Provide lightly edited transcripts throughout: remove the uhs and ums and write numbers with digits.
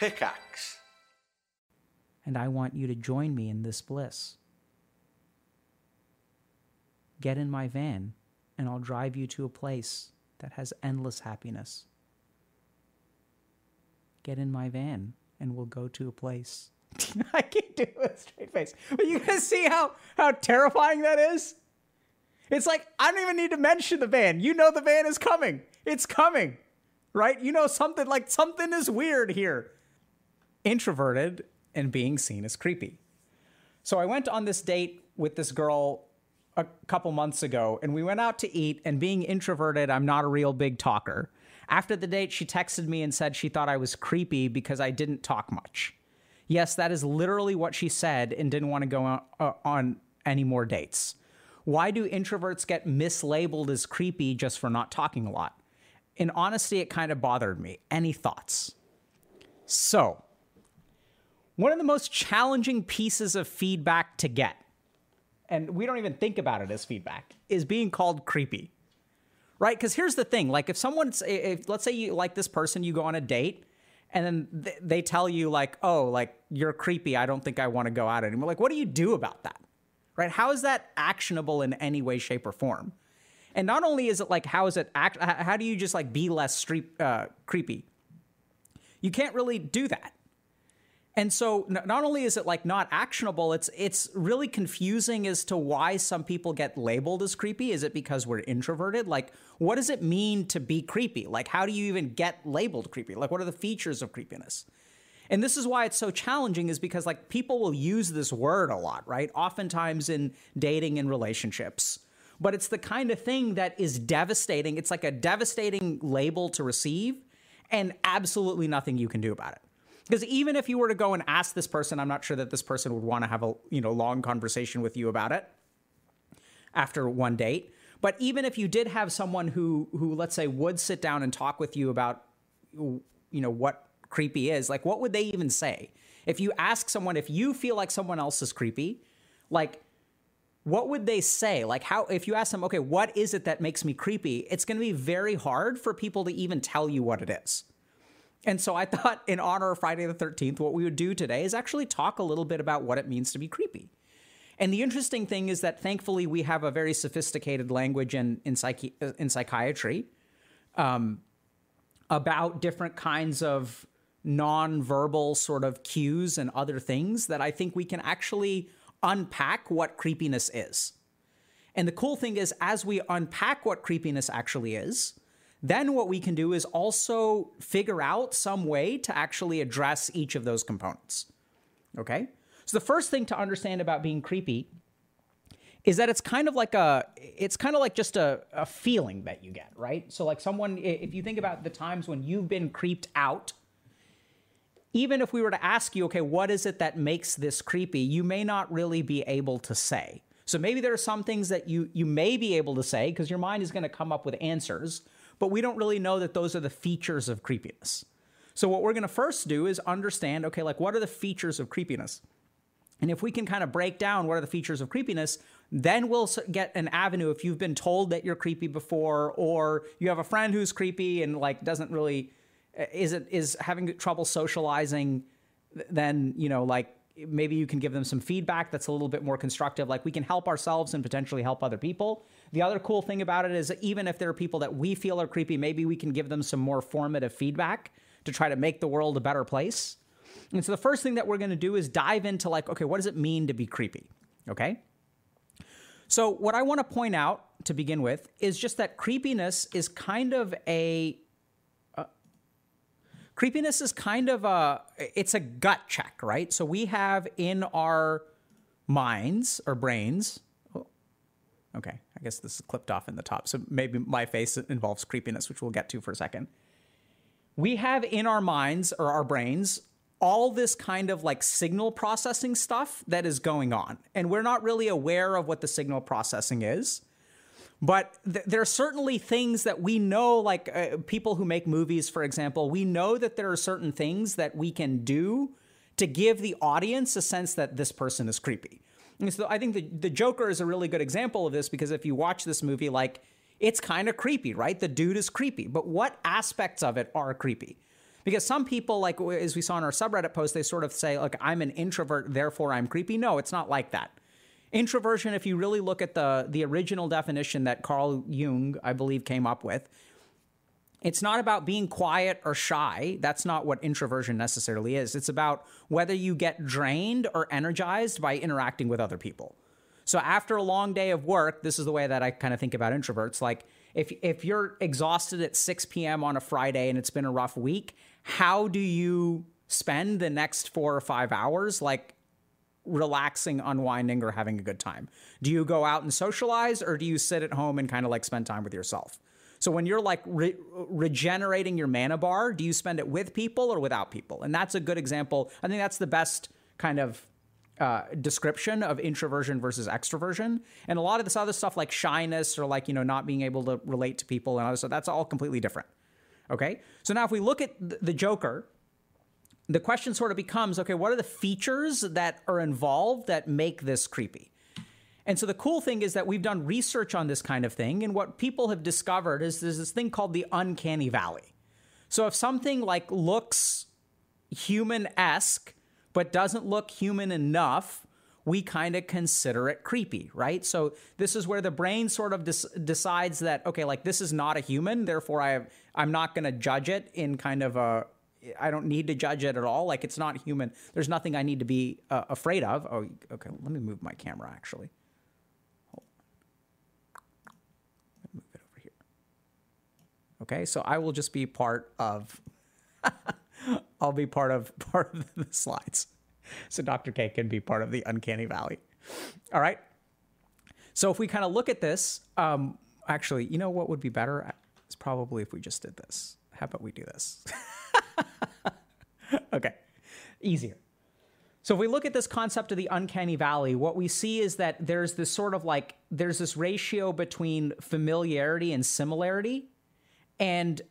Pickaxe. And I want you to join me in this bliss. Get in my van, and I'll drive you to a place that has endless happiness. Get in my van, and we'll go to a place. I can't do it with a straight face. But you guys see how terrifying that is? It's like, I don't even need to mention the van. You know the van is coming. It's coming, right? You know something is weird here. Introverted and being seen as creepy. So I went on this date with this girl a couple months ago, and we went out to eat, and being introverted, I'm not a real big talker. After the date, she texted me and said she thought I was creepy because I didn't talk much. Yes, that is literally what she said and didn't want to go on any more dates. Why do introverts get mislabeled as creepy just for not talking a lot? In honesty, it kind of bothered me. Any thoughts? So, one of the most challenging pieces of feedback to get, and we don't even think about it as feedback, is being called creepy, right? Because here's the thing. Like, if let's say you like this person, you go on a date, and then they tell you, like, oh, like, you're creepy. I don't think I want to go out anymore. Like, what do you do about that, right? How is that actionable in any way, shape, or form? And not only is it, like, how do you just, like, be less creepy? You can't really do that. And so not only is it, like, not actionable, it's really confusing as to why some people get labeled as creepy. Is it because we're introverted? Like, what does it mean to be creepy? Like, how do you even get labeled creepy? Like, what are the features of creepiness? And this is why it's so challenging, is because, like, people will use this word a lot, right? Oftentimes in dating and relationships. But it's the kind of thing that is devastating. It's like a devastating label to receive, and absolutely nothing you can do about it. Because even if you were to go and ask this person, I'm not sure that this person would want to have a long conversation with you about it after one date. But even if you did have someone who let's say would sit down and talk with you about what creepy is, like, what would they even say? If you ask someone, if you feel like someone else is creepy, like, what would they say? Like, how, if you ask them, okay, what is it that makes me creepy? It's going to be very hard for people to even tell you what it is. And so I thought, in honor of Friday the 13th, what we would do today is actually talk a little bit about what it means to be creepy. And the interesting thing is that thankfully we have a very sophisticated language in psychiatry about different kinds of nonverbal sort of cues and other things that I think we can actually unpack what creepiness is. And the cool thing is, as we unpack what creepiness actually is, then what we can do is also figure out some way to actually address each of those components. Okay? So the first thing to understand about being creepy is that it's kind of like just a feeling that you get, right? So, like, someone, if you think about the times when you've been creeped out, even if we were to ask you, okay, what is it that makes this creepy? You may not really be able to say. So maybe there are some things that you may be able to say because your mind is going to come up with answers, but we don't really know that those are the features of creepiness. So what we're going to first do is understand, okay, like, what are the features of creepiness? And if we can kind of break down what are the features of creepiness, then we'll get an avenue. If you've been told that you're creepy before, or you have a friend who's creepy and, like, doesn't really... is having trouble socializing, then, like, maybe you can give them some feedback that's a little bit more constructive. Like, we can help ourselves and potentially help other people. The other cool thing about it is that even if there are people that we feel are creepy, maybe we can give them some more formative feedback to try to make the world a better place. And so the first thing that we're going to do is dive into, like, okay, what does it mean to be creepy? Okay. So what I want to point out to begin with is just that creepiness is kind of it's a gut check, right? So we have in our minds or brains. Oh, okay, I guess this is clipped off in the top. So maybe my face involves creepiness, which we'll get to for a second. We have in our minds or our brains all this kind of, like, signal processing stuff that is going on. And we're not really aware of what the signal processing is. But there are certainly things that we know, like, people who make movies, for example, we know that there are certain things that we can do to give the audience a sense that this person is creepy. And so I think the Joker is a really good example of this, because if you watch this movie, like, it's kind of creepy, right? The dude is creepy. But what aspects of it are creepy? Because some people, like as we saw in our subreddit post, they sort of say, look, I'm an introvert, therefore I'm creepy. No, it's not like that. Introversion, if you really look at the original definition that Carl Jung, I believe, came up with, it's not about being quiet or shy. That's not what introversion necessarily is. It's about whether you get drained or energized by interacting with other people. So after a long day of work, this is the way that I kind of think about introverts. Like if you're exhausted at 6 p.m. on a Friday and it's been a rough week, how do you spend the next 4 or 5 hours? Like relaxing, unwinding, or having a good time? Do you go out and socialize, or do you sit at home and kind of like spend time with yourself? So when you're like regenerating your mana bar, do you spend it with people or without people? And that's a good example. I think that's the best kind of description of introversion versus extroversion. And a lot of this other stuff like shyness or like, you know, not being able to relate to people and other stuff, that's all completely different. Okay. So now if we look at the Joker, the question sort of becomes, okay, what are the features that are involved that make this creepy? And so the cool thing is that we've done research on this kind of thing, and what people have discovered is there's this thing called the uncanny valley. So if something like looks human-esque but doesn't look human enough, we kind of consider it creepy, right? So this is where the brain sort of decides that, okay, like this is not a human, therefore I'm not going to judge it in kind of a... I don't need to judge it at all. Like it's not human. There's nothing I need to be afraid of. Oh, okay. Let me move my camera actually. Hold on. Let me move it over here. Okay. So I will just be part of, I'll be part of the slides. So Dr. K can be part of the uncanny valley. All right. So if we kind of look at this, actually, you know what would be better? It's probably if we just did this. How about we do this? Okay, easier. So if we look at this concept of the uncanny valley, what we see is that there's this sort of like, there's this ratio between familiarity and similarity. And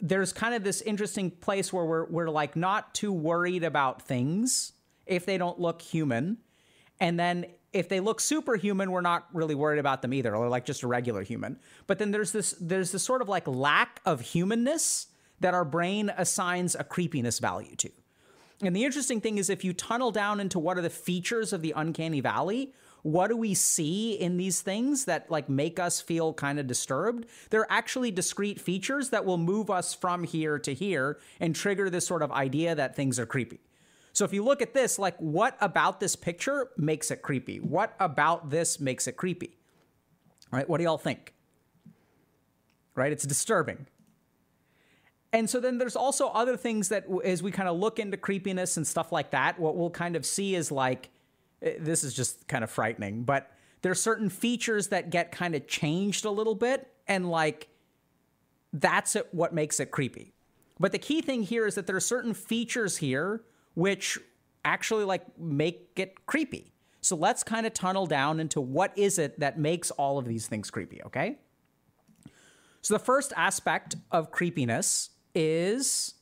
there's kind of this interesting place where we're like not too worried about things if they don't look human. And then if they look superhuman, we're not really worried about them either, or like just a regular human. But then there's this sort of like lack of humanness that our brain assigns a creepiness value to. And the interesting thing is if you tunnel down into what are the features of the uncanny valley, what do we see in these things that like make us feel kind of disturbed? They're actually discrete features that will move us from here to here and trigger this sort of idea that things are creepy. So if you look at this, like what about this picture makes it creepy? What about this makes it creepy? All right, what do y'all think? Right, it's disturbing. And so then there's also other things that as we kind of look into creepiness and stuff like that, what we'll kind of see is like, this is just kind of frightening, but there's certain features that get kind of changed a little bit. And like, that's what makes it creepy. But the key thing here is that there are certain features here which actually like make it creepy. So let's kind of tunnel down into what is it that makes all of these things creepy, okay? So the first aspect of creepiness is,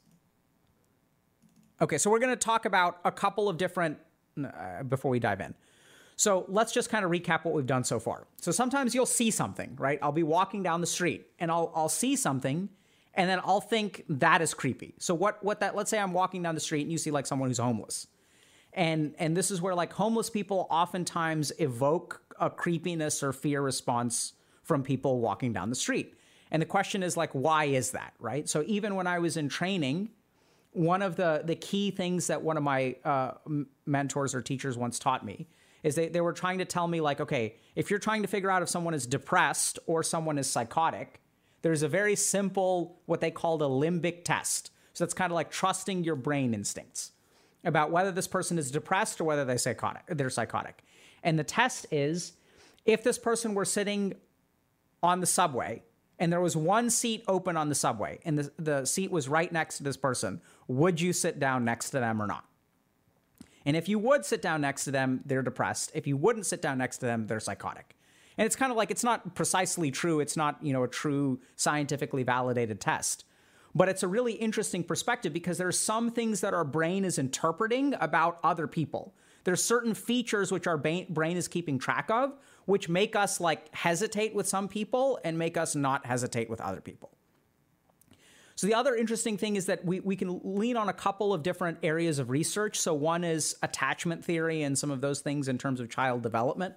okay, so we're going to talk about a couple of different, before we dive in. So let's just kind of recap what we've done so far. So sometimes you'll see something, right? I'll be walking down the street and I'll see something and then I'll think that is creepy. So let's say I'm walking down the street and you see like someone who's homeless. And this is where like homeless people oftentimes evoke a creepiness or fear response from people walking down the street. And the question is like, why is that, right? So even when I was in training, one of the key things that one of my mentors or teachers once taught me is they were trying to tell me like, okay, if you're trying to figure out if someone is depressed or someone is psychotic, there's a very simple, what they called a limbic test. So that's kind of like trusting your brain instincts about whether this person is depressed or whether they're psychotic. And the test is, if this person were sitting on the subway and there was one seat open on the subway and the seat was right next to this person, would you sit down next to them or not? And if you would sit down next to them, they're depressed. If you wouldn't sit down next to them, they're psychotic. And it's kind of like, it's not precisely true. It's not, you know, a true scientifically validated test, but it's a really interesting perspective because there are some things that our brain is interpreting about other people. There's certain features which our brain is keeping track of, which make us like hesitate with some people and make us not hesitate with other people. So So the other interesting thing is that we can lean on a couple of different areas of research. So one is attachment theory and some of those things in terms of child development.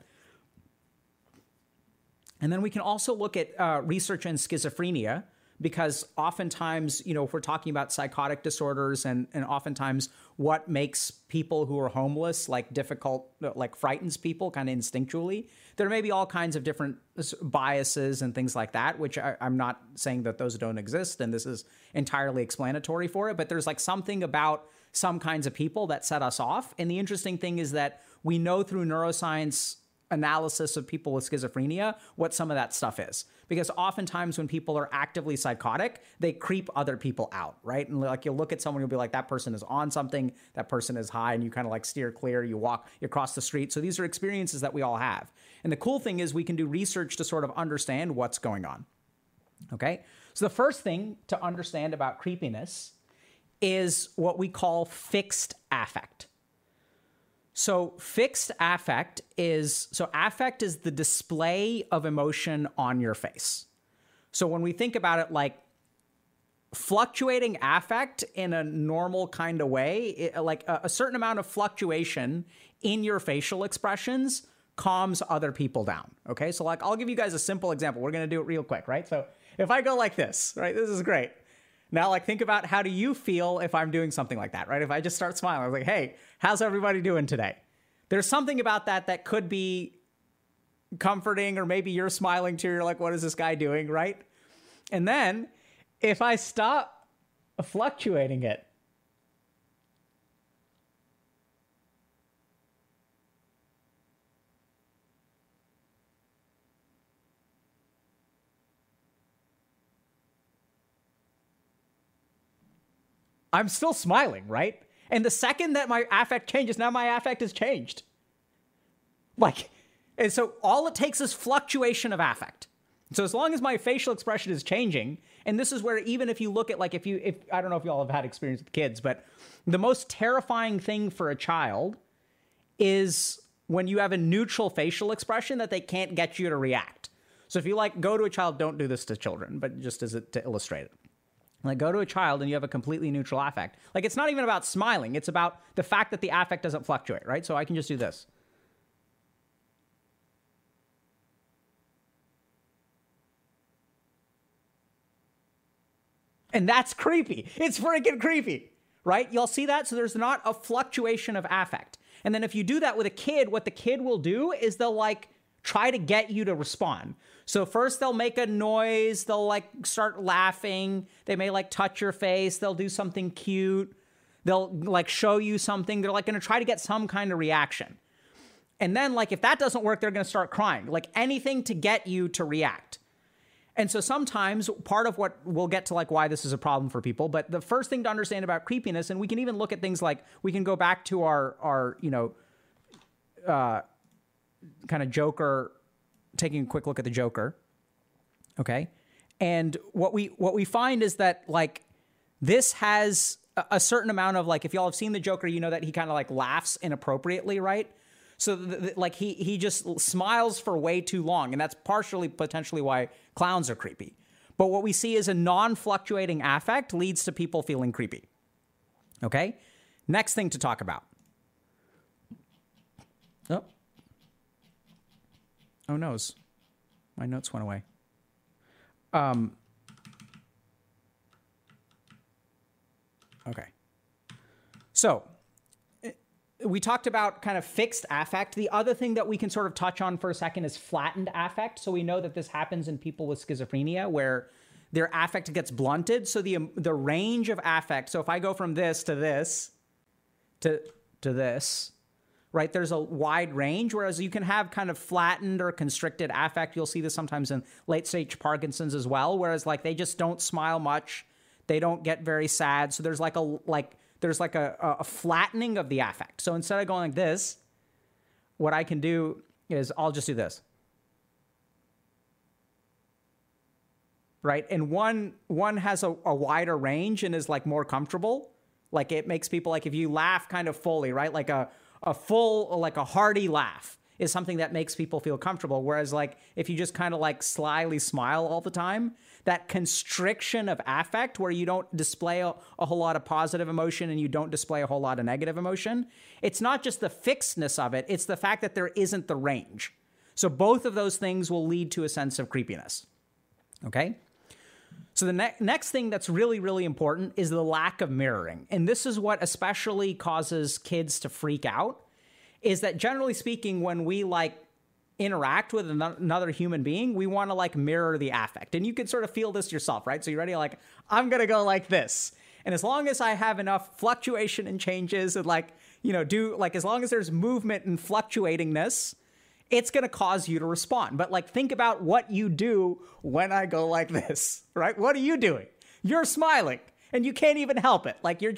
And then we can also look at research in schizophrenia, because oftentimes, you know, if we're talking about psychotic disorders and oftentimes what makes people who are homeless, like difficult, like frightens people kind of instinctually, there may be all kinds of different biases and things like that, which I'm not saying that those don't exist, and this is entirely explanatory for it, but there's like something about some kinds of people that set us off. And the interesting thing is that we know through neuroscience analysis of people with schizophrenia what some of that stuff is, because oftentimes when people are actively psychotic, they creep other people out, right? And like, you'll look at someone, you'll be like, that person is on something, that person is high, and you kind of like steer clear, you walk, you cross the street. So these are experiences that we all have, and the cool thing is we can do research to sort of understand what's going on. Okay, so the first thing to understand about creepiness is what we call fixed affect. So fixed affect is, so affect is the display of emotion on your face. So when we think about it, like fluctuating affect in a normal kind of way, it, like a certain amount of fluctuation in your facial expressions calms other people down. Okay. So like, I'll give you guys a simple example. We're going to do it real quick, right? So if I go like this, right, this is great. Now, like, think about, how do you feel if I'm doing something like that, right? If I just start smiling, I was like, hey, how's everybody doing today? There's something about that that could be comforting, or maybe you're smiling too. You're like, what is this guy doing, right? And then if I stop fluctuating it, I'm still smiling, right? And the second that my affect changes, now my affect has changed. Like, and so all it takes is fluctuation of affect. So as long as my facial expression is changing, and this is where even if you look at, like, if I don't know if y'all have had experience with kids, but the most terrifying thing for a child is when you have a neutral facial expression that they can't get you to react. So if you like go to a child, don't do this to children, but just as to illustrate it. Like, go to a child and you have a completely neutral affect. Like, it's not even about smiling. It's about the fact that the affect doesn't fluctuate, right? So I can just do this. And that's creepy. It's freaking creepy, right? Y'all see that? So there's not a fluctuation of affect. And then if you do that with a kid, what the kid will do is they'll like try to get you to respond. So first they'll make a noise. They'll like start laughing. They may like touch your face. They'll do something cute. They'll like show you something. They're like going to try to get some kind of reaction. And then like, if that doesn't work, they're going to start crying, like anything to get you to react. And so sometimes part of what we'll get to, like, why this is a problem for people, but the first thing to understand about creepiness, and we can even look at things like, we can go back to our, you know, kind of Joker, taking a quick look at the Joker. Okay. And what we find is that like this has a certain amount of like, if y'all have seen the Joker, you know that he kind of like laughs inappropriately, right? So like he just smiles for way too long. And that's partially potentially why clowns are creepy. But what we see is a non-fluctuating affect leads to people feeling creepy. Okay. Next thing to talk about. Oh. Oh, noes. My notes went away. Okay. So we talked about kind of fixed affect. The other thing that we can sort of touch on for a second is flattened affect. So we know that this happens in people with schizophrenia where their affect gets blunted. So the range of affect. So if I go from this to this to this, right? There's a wide range, whereas you can have kind of flattened or constricted affect. You'll see this sometimes in late stage Parkinson's as well, whereas like they just don't smile much. They don't get very sad. So there's like a flattening of the affect. So instead of going like this, what I can do is I'll just do this. Right? And one has a wider range and is like more comfortable. Like it makes people like, if you laugh kind of fully, right? Like a hearty laugh is something that makes people feel comfortable. Whereas like, if you just kind of like slyly smile all the time, that constriction of affect where you don't display a whole lot of positive emotion and you don't display a whole lot of negative emotion. It's not just the fixedness of it. It's the fact that there isn't the range. So both of those things will lead to a sense of creepiness. Okay? So the next thing that's really, really important is the lack of mirroring. And this is what especially causes kids to freak out, is that generally speaking, when we like interact with another human being, we want to like mirror the affect. And you can sort of feel this yourself, right? So you're ready, like, I'm going to go like this. And as long as I have enough fluctuation and changes and like, you know, do like, as long as there's movement and fluctuatingness, it's going to cause you to respond. But like, think about what you do when I go like this, right? What are you doing? You're smiling and you can't even help it. Like you're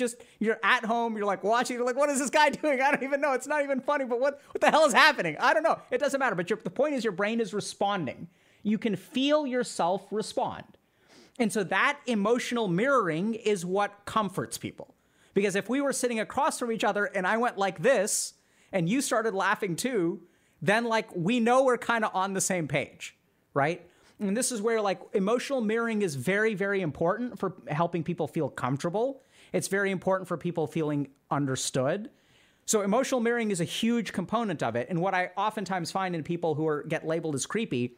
at home. You're like watching. You're like, what is this guy doing? I don't even know. It's not even funny, but what the hell is happening? I don't know. It doesn't matter. But the point is your brain is responding. You can feel yourself respond. And so that emotional mirroring is what comforts people. Because if we were sitting across from each other and I went like this and you started laughing too, then like we know we're kind of on the same page, right? And this is where like emotional mirroring is very, very important for helping people feel comfortable. It's very important for people feeling understood. So emotional mirroring is a huge component of it. And what I oftentimes find in people who get labeled as creepy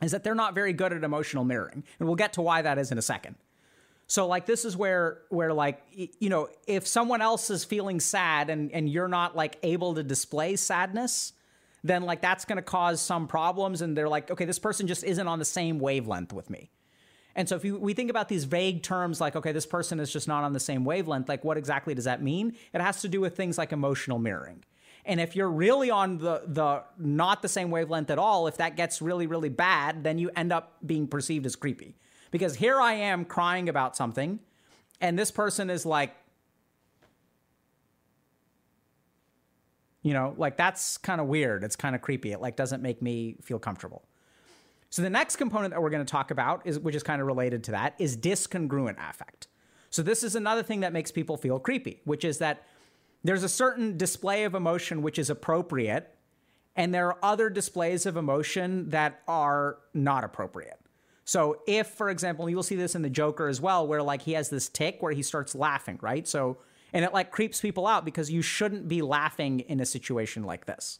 is that they're not very good at emotional mirroring. And we'll get to why that is in a second. So like this is where like, you know, if someone else is feeling sad and you're not like able to display sadness, then like that's going to cause some problems. And they're like, okay, this person just isn't on the same wavelength with me. And so if we think about these vague terms, like, okay, this person is just not on the same wavelength. Like what exactly does that mean? It has to do with things like emotional mirroring. And if you're really on the not the same wavelength at all, if that gets really, really bad, then you end up being perceived as creepy. Because here I am crying about something and this person is like, you know, like that's kind of weird. It's kind of creepy. It like doesn't make me feel comfortable. So the next component that we're going to talk about is, which is kind of related to that, is discongruent affect. So this is another thing that makes people feel creepy, which is that there's a certain display of emotion which is appropriate, and there are other displays of emotion that are not appropriate. So if, for example, you'll see this in the Joker as well, where like he has this tic where he starts laughing, right? So and it like creeps people out because you shouldn't be laughing in a situation like this.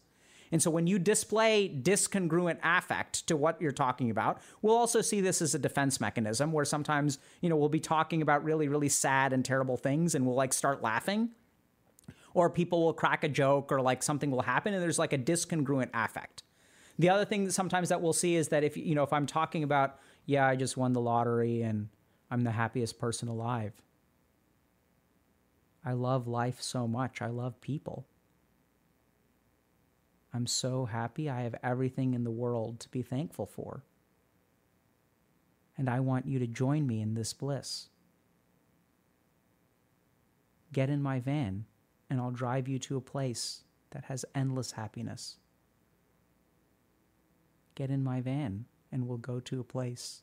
And so when you display discongruent affect to what you're talking about, we'll also see this as a defense mechanism where sometimes, you know, we'll be talking about really, really sad and terrible things and we'll like start laughing, or people will crack a joke or like something will happen and there's like a discongruent affect. The other thing that sometimes that we'll see is that if, you know, if I'm talking about, yeah, I just won the lottery and I'm the happiest person alive. I love life so much. I love people. I'm so happy. I have everything in the world to be thankful for. And I want you to join me in this bliss. Get in my van, and I'll drive you to a place that has endless happiness. Get in my van, and we'll go to a place.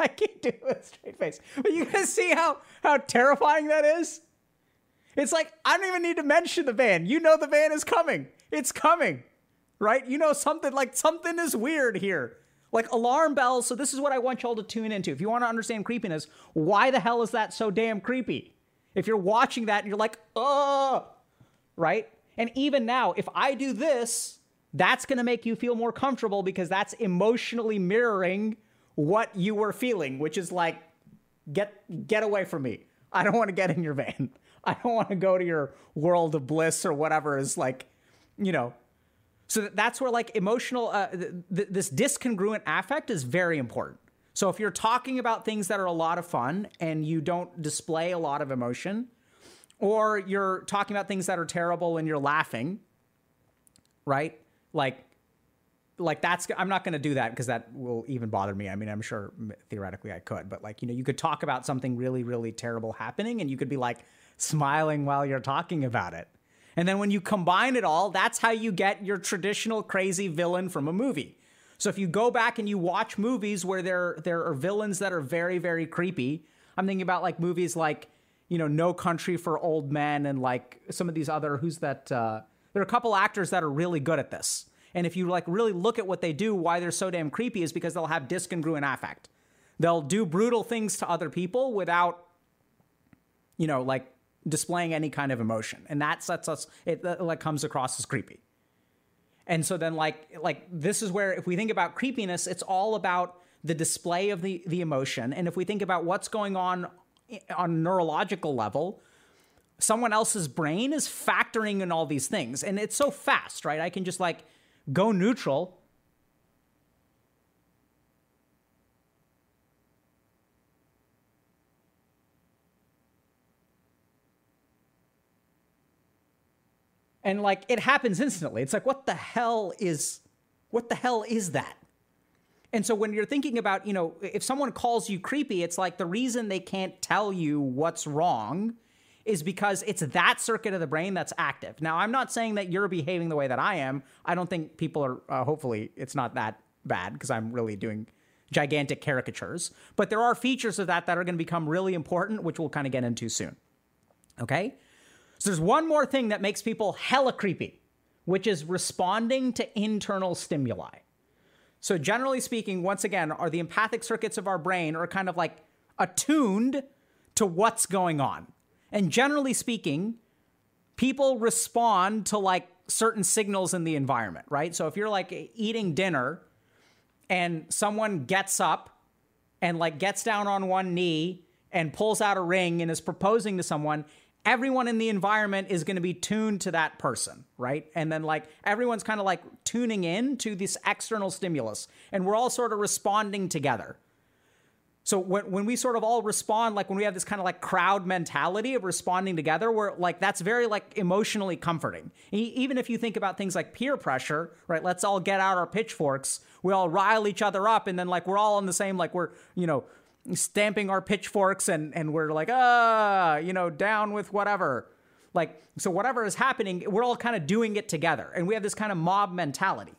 I can't do it with a straight face. But you guys see how terrifying that is? It's like, I don't even need to mention the van. You know the van is coming. It's coming, right? You know something is weird here. Like alarm bells. So this is what I want y'all to tune into. If you want to understand creepiness, why the hell is that so damn creepy? If you're watching that and you're like, oh, right? And even now, if I do this, that's going to make you feel more comfortable because that's emotionally mirroring what you were feeling, which is like, get away from me. I don't want to get in your van. I don't want to go to your world of bliss or whatever is like, you know. So that's where like emotional, this discongruent affect is very important. So if you're talking about things that are a lot of fun and you don't display a lot of emotion, or you're talking about things that are terrible and you're laughing, right? Like that's, I'm not going to do that because that will even bother me. I mean, I'm sure theoretically I could, but like, you know, you could talk about something really, really terrible happening and you could be like, smiling while you're talking about it. And then when you combine it all, that's how you get your traditional crazy villain from a movie. So if you go back and you watch movies where there are villains that are very, very creepy, I'm thinking about like movies like, you know, No Country for Old Men and like some of these other, who's that? There are a couple actors that are really good at this. And if you like really look at what they do, why they're so damn creepy is because they'll have discongruent affect. They'll do brutal things to other people without, you know, like displaying any kind of emotion. And that sets us, it like comes across as creepy. And so then like this is where, if we think about creepiness, it's all about the display of the emotion. And if we think about what's going on a neurological level, someone else's brain is factoring in all these things. And it's so fast, right? I can just like go neutral. And like, it happens instantly. It's like, what the hell is that? And so when you're thinking about, you know, if someone calls you creepy, it's like the reason they can't tell you what's wrong is because it's that circuit of the brain that's active. Now, I'm not saying that you're behaving the way that I am. I don't think people are, hopefully it's not that bad, because I'm really doing gigantic caricatures. But there are features of that that are going to become really important, which we'll kind of get into soon. Okay? So there's one more thing that makes people hella creepy, which is responding to internal stimuli. So generally speaking, once again, are the empathic circuits of our brain are kind of like attuned to what's going on. And generally speaking, people respond to like certain signals in the environment, right? So if you're like eating dinner and someone gets up and like gets down on one knee and pulls out a ring and is proposing to someone, everyone in the environment is going to be tuned to that person, right? And then like everyone's kind of like tuning in to this external stimulus, and we're all sort of responding together. So when we sort of all respond, like when we have this kind of like crowd mentality of responding together, we're like, that's very like emotionally comforting. Even if you think about things like peer pressure, right? Let's all get out our pitchforks. We all rile each other up, and then like we're all on the same, like we're, you know, stamping our pitchforks and we're like, you know, down with whatever. Like, so whatever is happening, we're all kind of doing it together. And we have this kind of mob mentality.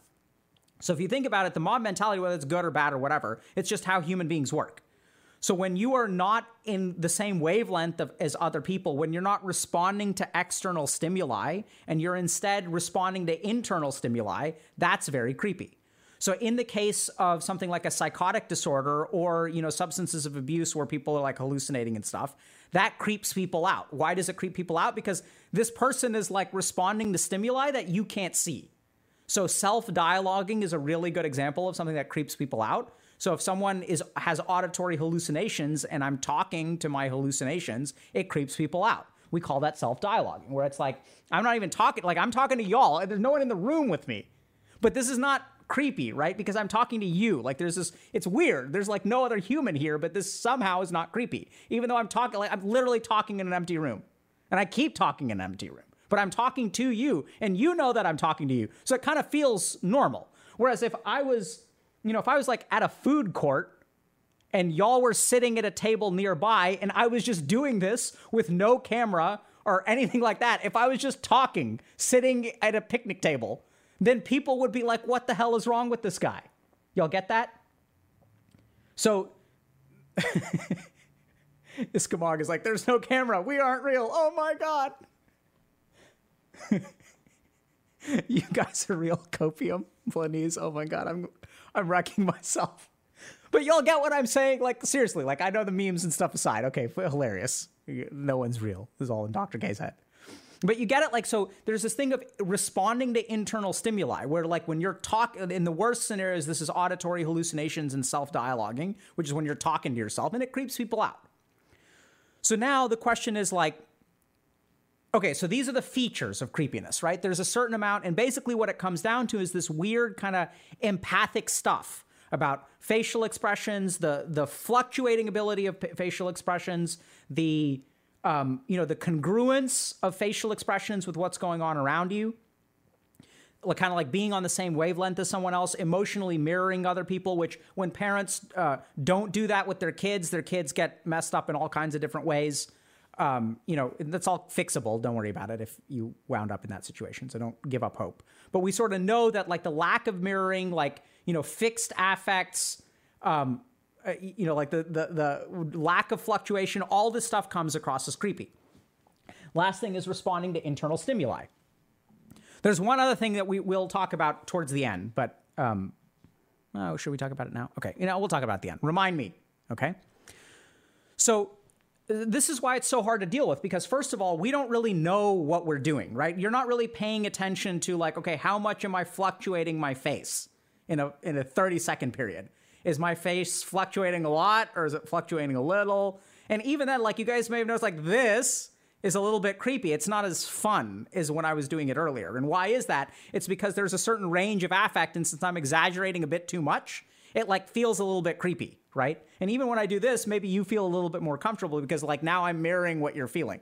So if you think about it, the mob mentality, whether it's good or bad or whatever, it's just how human beings work. So when you are not in the same wavelength as other people, when you're not responding to external stimuli and you're instead responding to internal stimuli, that's very creepy. So in the case of something like a psychotic disorder or, you know, substances of abuse where people are like hallucinating and stuff, that creeps people out. Why does it creep people out? Because this person is like responding to stimuli that you can't see. So self-dialoguing is a really good example of something that creeps people out. So if someone has auditory hallucinations and I'm talking to my hallucinations, it creeps people out. We call that self-dialoguing, where it's like, I'm not even talking, like I'm talking to y'all and there's no one in the room with me, but this is not creepy, right? Because I'm talking to you. Like there's this, it's weird. There's like no other human here, but this somehow is not creepy. Even though I'm talking, like I'm literally talking in an empty room, and I keep talking in an empty room, but I'm talking to you and you know that I'm talking to you. So it kind of feels normal. Whereas if I was, you know, if I was like at a food court and y'all were sitting at a table nearby and I was just doing this with no camera or anything like that, if I was just talking, sitting at a picnic table, then people would be like, what the hell is wrong with this guy? Y'all get that? So this Kamog is like, there's no camera. We aren't real. Oh my God. You guys are real. Copium, Blanese. Oh my God. I'm wrecking myself. But y'all get what I'm saying? Like, seriously, like I know the memes and stuff aside. Okay. Hilarious. No one's real. This is all in Dr. K's head. But you get it? Like, so there's this thing of responding to internal stimuli where like when you're talking, in the worst scenarios, this is auditory hallucinations and self-dialoguing, which is when you're talking to yourself, and it creeps people out. So now the question is like, okay, so these are the features of creepiness, right? There's a certain amount, and basically what it comes down to is this weird kind of empathic stuff about facial expressions, the fluctuating ability of facial expressions, the you know, the congruence of facial expressions with what's going on around you, like kind of like being on the same wavelength as someone else, emotionally mirroring other people, which when parents don't do that with their kids get messed up in all kinds of different ways. You know, that's all fixable. Don't worry about it if you wound up in that situation. So don't give up hope. But we sort of know that like the lack of mirroring, like, you know, fixed affects, you know, like the lack of fluctuation, all this stuff comes across as creepy. Last thing is responding to internal stimuli. There's one other thing that we will talk about towards the end, but, oh, should we talk about it now? Okay. You know, we'll talk about it at the end. Remind me, Okay? So this is why it's so hard to deal with, because first of all, we don't really know what we're doing, right? You're not really paying attention to like, okay, how much am I fluctuating my face in a 30-second period? Is my face fluctuating a lot, or is it fluctuating a little? And even then, like you guys may have noticed, like this is a little bit creepy. It's not as fun as when I was doing it earlier. And why is that? It's because there's a certain range of affect, and since I'm exaggerating a bit too much, it like feels a little bit creepy, right? And even when I do this, maybe you feel a little bit more comfortable because like now I'm mirroring what you're feeling,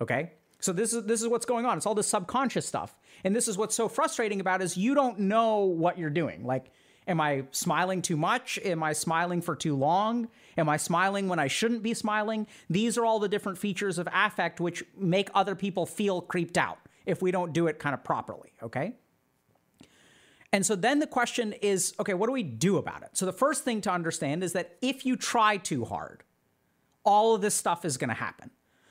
okay? So this is what's going on. It's all this subconscious stuff. And this is what's so frustrating about is you don't know what you're doing. Like, am I smiling too much? Am I smiling for too long? Am I smiling when I shouldn't be smiling? These are all the different features of affect which make other people feel creeped out if we don't do it kind of properly, okay? And so then the question is, okay, what do we do about it? So the first thing to understand is that if you try too hard, all of this stuff is going to happen.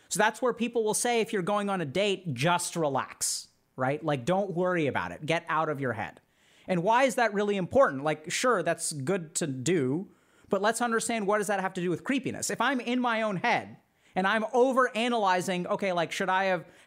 So that's where people will say, if you're going on a date, just relax, right? Like, don't worry about it. Get out of your head. And why is that really important? Like, sure, that's good to do, but let's understand, what does that have to do with creepiness? If I'm in my own head and I'm overanalyzing, okay, like,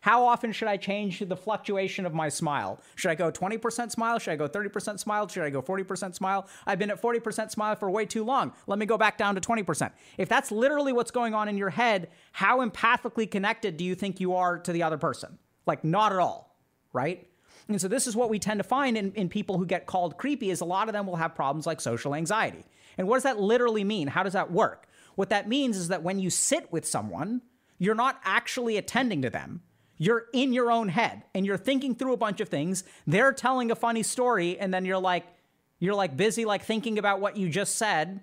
how often should I change the fluctuation of my smile? Should I go 20% smile? Should I go 30% smile? Should I go 40% smile? I've been at 40% smile for way too long. Let me go back down to 20%. If that's literally what's going on in your head, how empathically connected do you think you are to the other person? Like, not at all, right? And so this is what we tend to find in people who get called creepy, is a lot of them will have problems like social anxiety. And what does that literally mean? How does that work? What that means is that when you sit with someone, you're not actually attending to them. You're in your own head and you're thinking through a bunch of things. They're telling a funny story, and then you're like busy like thinking about what you just said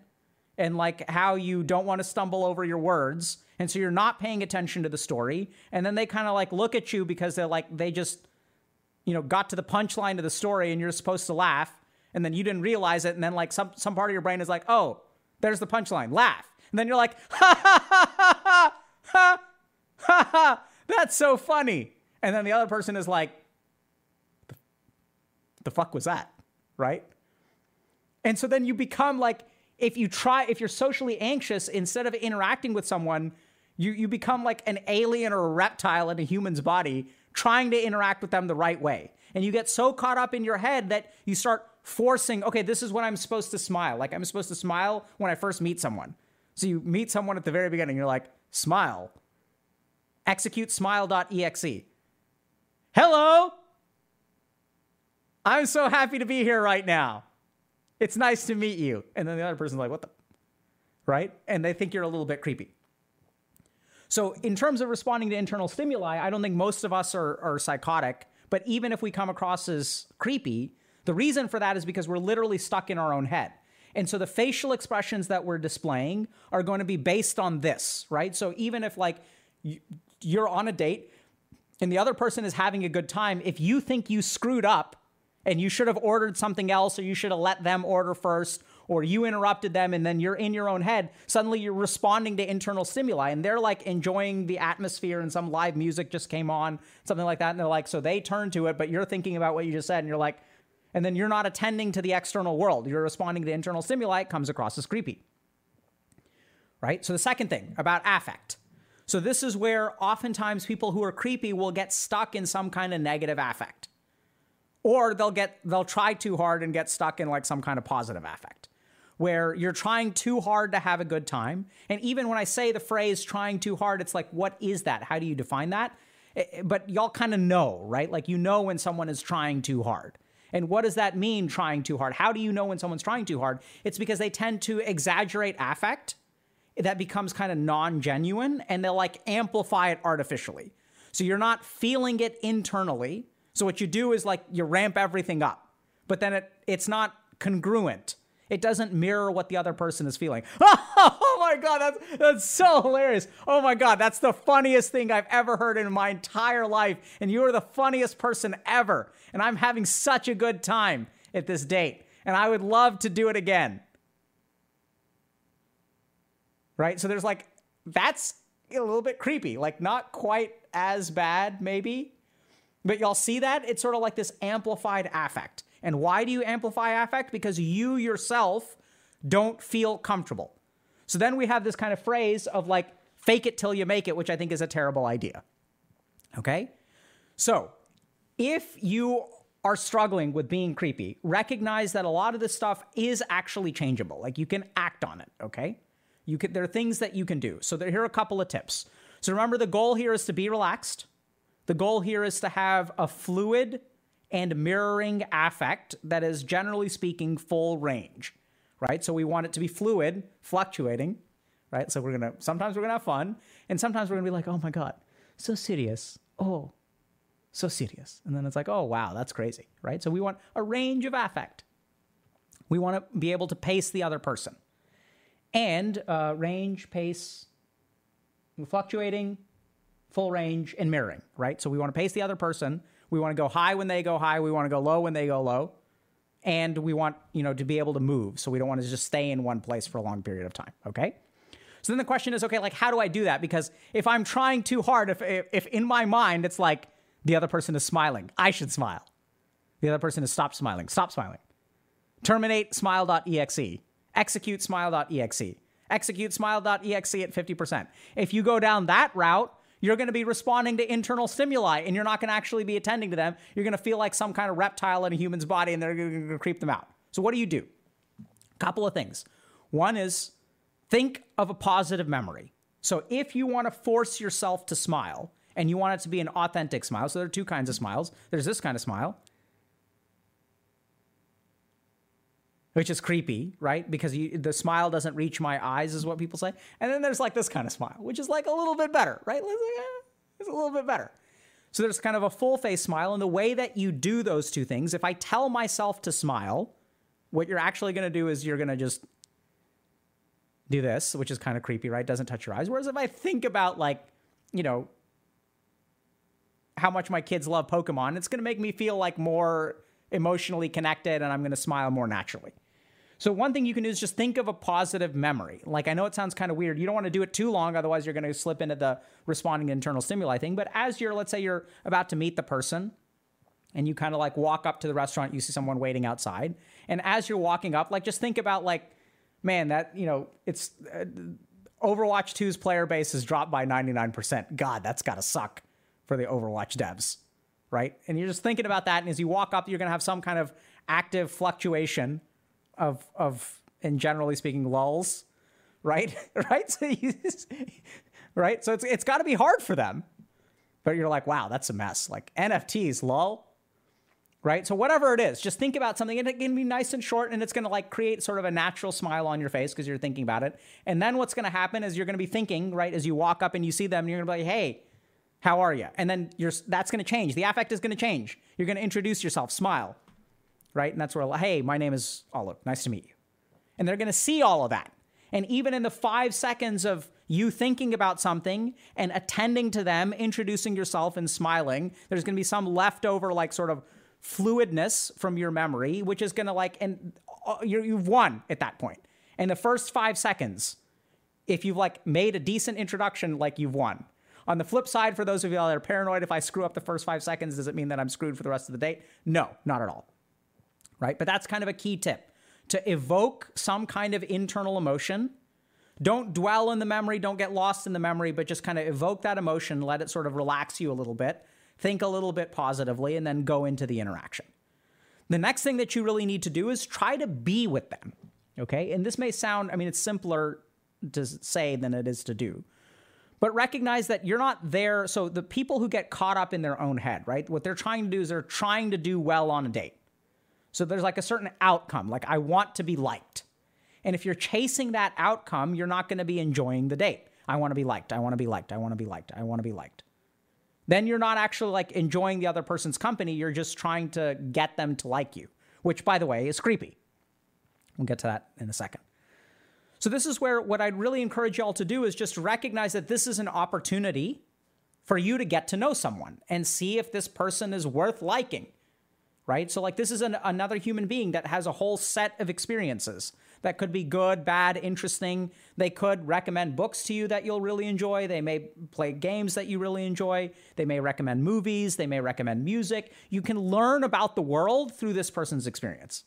and like how you don't want to stumble over your words. And so you're not paying attention to the story. And then they kind of like look at you because they're like, they just, you know, got to the punchline of the story and you're supposed to laugh, and then you didn't realize it, and then like some part of your brain is like, oh, there's the punchline, laugh. And then you're like, ha, ha, ha, ha, ha, ha, ha, that's so funny. And then the other person is like, the fuck was that, right? And so then you become like, if you're socially anxious, instead of interacting with someone, you become like an alien or a reptile in a human's body, trying to interact with them the right way. And you get so caught up in your head that you start forcing, okay, this is when I'm supposed to smile. Like, I'm supposed to smile when I first meet someone. So you meet someone at the very beginning, you're like, smile. Execute smile.exe. Hello! I'm so happy to be here right now. It's nice to meet you. And then the other person's like, what the? Right? And they think you're a little bit creepy. So in terms of responding to internal stimuli, I don't think most of us are psychotic, but even if we come across as creepy, the reason for that is because we're literally stuck in our own head. And so the facial expressions that we're displaying are going to be based on this, right? So even if like you're on a date and the other person is having a good time, if you think you screwed up and you should have ordered something else, or you should have let them order first, or you interrupted them, and then you're in your own head, suddenly you're responding to internal stimuli, and they're like enjoying the atmosphere and some live music just came on, something like that. And they're like, so they turn to it, but you're thinking about what you just said, and you're like, and then you're not attending to the external world. You're responding to internal stimuli. It comes across as creepy, right? So the second thing about affect. So this is where oftentimes people who are creepy will get stuck in some kind of negative affect, or they'll try too hard and get stuck in like some kind of positive affect, where you're trying too hard to have a good time. And even when I say the phrase trying too hard, it's like, what is that? How do you define that? But y'all kind of know, right? Like, you know when someone is trying too hard. And what does that mean, trying too hard? How do you know when someone's trying too hard? It's because they tend to exaggerate affect that becomes kind of non-genuine, and they'll like amplify it artificially. So you're not feeling it internally. So what you do is like you ramp everything up, but then it's not congruent. It doesn't mirror what the other person is feeling. Oh my God, that's so hilarious. Oh my God, that's the funniest thing I've ever heard in my entire life. And you are the funniest person ever. And I'm having such a good time at this date. And I would love to do it again. Right? So there's like, that's a little bit creepy. Like, not quite as bad maybe, but y'all see that? It's sort of like this amplified affect. And why do you amplify affect? Because you yourself don't feel comfortable. So then we have this kind of phrase of like, fake it till you make it, which I think is a terrible idea. Okay? So if you are struggling with being creepy, recognize that a lot of this stuff is actually changeable. Like you can act on it, okay? There are things that you can do. So here are a couple of tips. So remember, the goal here is to be relaxed. The goal here is to have a fluid and mirroring affect that is, generally speaking, full range, right? So we want it to be fluid, fluctuating, right? So sometimes we're gonna have fun, and sometimes we're gonna be like, oh my God, so serious, oh, so serious. And then it's like, oh wow, that's crazy, right? So we want a range of affect. We wanna be able to pace the other person. And range, pace, fluctuating, full range, and mirroring, right? So we wanna pace the other person. We want to go high when they go high. We want to go low when they go low. And we want, to be able to move. So we don't want to just stay in one place for a long period of time, okay? So then the question is, okay, like, how do I do that? Because if I'm trying too hard, if in my mind it's like, the other person is smiling, I should smile. The other person is stop smiling, stop smiling. Terminate smile.exe. Execute smile.exe. Execute smile.exe at 50%. If you go down that route, you're going to be responding to internal stimuli, and you're not going to actually be attending to them. You're going to feel like some kind of reptile in a human's body, and they're going to creep them out. So what do you do? A couple of things. One is, think of a positive memory. So if you want to force yourself to smile, and you want it to be an authentic smile, so there are two kinds of smiles. There's this kind of smile, which is creepy, right? Because the smile doesn't reach my eyes, is what people say. And then there's like this kind of smile, which is like a little bit better, right? It's a little bit better. So there's kind of a full face smile. And the way that you do those two things, if I tell myself to smile, what you're actually going to do is you're going to just do this, which is kind of creepy, right? Doesn't touch your eyes. Whereas if I think about, like, how much my kids love Pokemon, it's going to make me feel like more emotionally connected, and I'm going to smile more naturally. So one thing you can do is just think of a positive memory. Like, I know it sounds kind of weird. You don't want to do it too long, otherwise you're going to slip into the responding to internal stimuli thing. But as let's say you're about to meet the person, and you kind of like walk up to the restaurant, you see someone waiting outside. And as you're walking up, like, just think about, like, man, that, it's Overwatch 2's player base has dropped by 99%. God, that's got to suck for the Overwatch devs, right? And you're just thinking about that. And as you walk up, you're going to have some kind of active fluctuation and generally speaking, lulls, right? Right? So right? So it's got to be hard for them. But you're like, wow, that's a mess. Like, NFTs, lull, right? So whatever it is, just think about something, and it can be nice and short, and it's going to like create sort of a natural smile on your face because you're thinking about it. And then what's going to happen is you're going to be thinking, right? As you walk up and you see them, you're going to be like, hey, how are you? And then that's going to change. The affect is going to change. You're going to introduce yourself, smile, right? And that's where, hey, my name is Olive. Nice to meet you. And they're going to see all of that. And even in the 5 seconds of you thinking about something and attending to them, introducing yourself and smiling, there's going to be some leftover, like, sort of fluidness from your memory, which is going to, like, and you've won at that point. And the first 5 seconds, if you've, like, made a decent introduction, like, you've won. On the flip side, for those of y'all that are paranoid, if I screw up the first 5 seconds, does it mean that I'm screwed for the rest of the day? No, not at all, right? But that's kind of a key tip, to evoke some kind of internal emotion. Don't dwell in the memory, don't get lost in the memory, but just kind of evoke that emotion, let it sort of relax you a little bit, think a little bit positively, and then go into the interaction. The next thing that you really need to do is try to be with them, okay? And this may sound, it's simpler to say than it is to do. But recognize that you're not there. So the people who get caught up in their own head, right? What they're trying to do is they're trying to do well on a date. So there's like a certain outcome, like, I want to be liked. And if you're chasing that outcome, you're not going to be enjoying the date. I want to be liked. I want to be liked. I want to be liked. I want to be liked. Then you're not actually, like, enjoying the other person's company. You're just trying to get them to like you, which, by the way, is creepy. We'll get to that in a second. So this is where what I'd really encourage y'all to do is just recognize that this is an opportunity for you to get to know someone and see if this person is worth liking, right? So, like, this is another human being that has a whole set of experiences that could be good, bad, interesting. They could recommend books to you that you'll really enjoy. They may play games that you really enjoy. They may recommend movies. They may recommend music. You can learn about the world through this person's experience.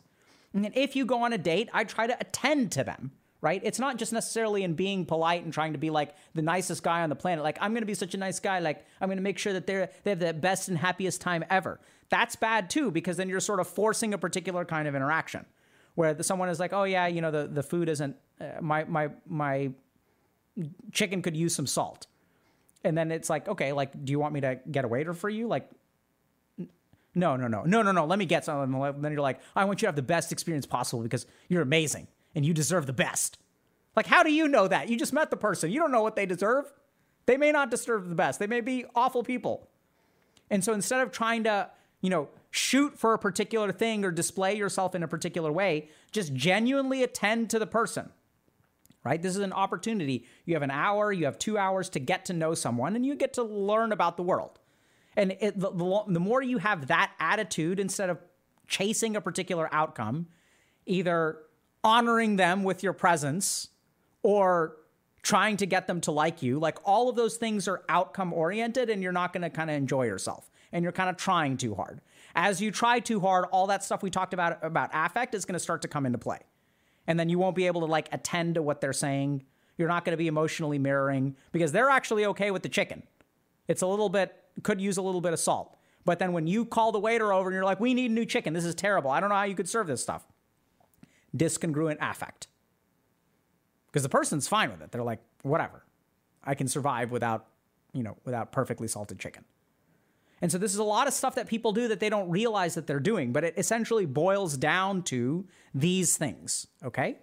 And if you go on a date, I try to attend to them. right? It's not just necessarily in being polite and trying to be like the nicest guy on the planet. Like, I'm going to be such a nice guy. Like, I'm going to make sure that they have the best and happiest time ever. That's bad too, because then you're sort of forcing a particular kind of interaction where someone is like, oh yeah, you know, the food isn't, my chicken could use some salt. And then it's like, okay, like, do you want me to get a waiter for you? Like, no. Let me get something. And then you're like, I want you to have the best experience possible because you're amazing and you deserve the best. Like, how do you know that? You just met the person. You don't know what they deserve. They may not deserve the best. They may be awful people. And so instead of trying to, you know, shoot for a particular thing or display yourself in a particular way, just genuinely attend to the person, right? This is an opportunity. You have an hour, you have 2 hours to get to know someone, and you get to learn about the world. And the more you have that attitude instead of chasing a particular outcome, either honoring them with your presence or trying to get them to like you, like all of those things are outcome oriented, and you're not going to kind of enjoy yourself, and you're kind of trying too hard. As you try too hard, all that stuff we talked about affect is going to start to come into play. And then you won't be able to like attend to what they're saying. You're not going to be emotionally mirroring because they're actually okay with the chicken. It's a little bit, could use a little bit of salt. But then when you call the waiter over and you're like, we need new chicken. This is terrible. I don't know how you could serve this stuff. Discongruent affect. Because the person's fine with it. They're like, whatever. I can survive without, you know, without perfectly salted chicken. And so this is a lot of stuff that people do that they don't realize that they're doing, but it essentially boils down to these things, okay?